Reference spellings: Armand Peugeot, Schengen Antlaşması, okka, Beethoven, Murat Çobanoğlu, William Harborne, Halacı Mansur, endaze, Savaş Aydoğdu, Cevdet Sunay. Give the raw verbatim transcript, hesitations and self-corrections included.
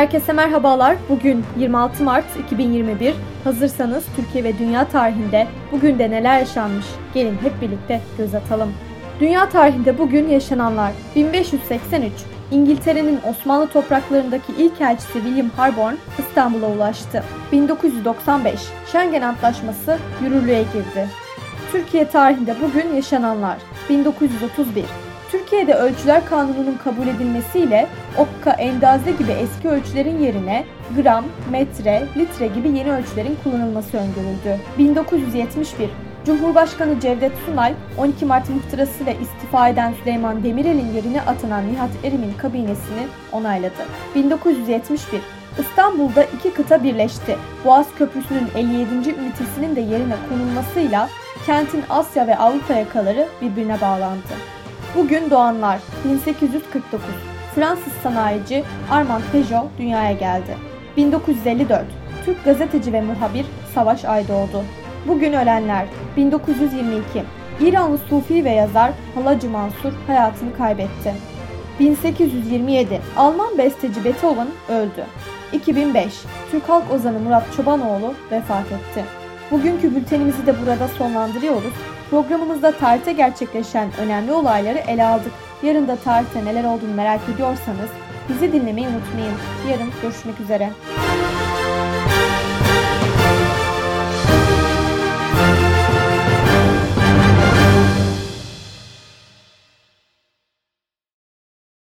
Herkese merhabalar. Bugün yirmi altı Mart iki bin yirmi bir. Hazırsanız Türkiye ve dünya tarihinde bugün de neler yaşanmış? Gelin hep birlikte göz atalım. Dünya tarihinde bugün yaşananlar. bin beş yüz seksen üç. İngiltere'nin Osmanlı topraklarındaki ilk elçisi William Harborne İstanbul'a ulaştı. bin dokuz yüz doksan beş. Schengen Antlaşması yürürlüğe girdi. Türkiye tarihinde bugün yaşananlar. bin dokuz yüz otuz bir. Türkiye'de ölçüler kanununun kabul edilmesiyle okka, endaze gibi eski ölçülerin yerine gram, metre, litre gibi yeni ölçülerin kullanılması öngörüldü. bin dokuz yüz yetmiş bir. Cumhurbaşkanı Cevdet Sunay, on iki Mart muhtırasıyla istifa eden Süleyman Demirel'in yerine atanan Nihat Erim'in kabinesini onayladı. bin dokuz yüz yetmiş bir. İstanbul'da iki kıta birleşti. Boğaz Köprüsü'nün elli yedinci ünitesinin de yerine konulmasıyla kentin Asya ve Avrupa yakaları birbirine bağlandı. Bugün doğanlar. bin sekiz yüz kırk dokuz. Fransız sanayici Armand Peugeot dünyaya geldi. bin dokuz yüz elli dört. Türk gazeteci ve muhabir Savaş Aydoğdu. Bugün ölenler. bin dokuz yüz yirmi iki. İranlı Sufi ve yazar Halacı Mansur hayatını kaybetti. bin sekiz yüz yirmi yedi. Alman besteci Beethoven öldü. iki bin beş. Türk halk ozanı Murat Çobanoğlu vefat etti. Bugünkü bültenimizi de burada sonlandırıyoruz. Programımızda tarihte gerçekleşen önemli olayları ele aldık. Yarın da tarihte neler olduğunu merak ediyorsanız bizi dinlemeyi unutmayın. Yarın görüşmek üzere.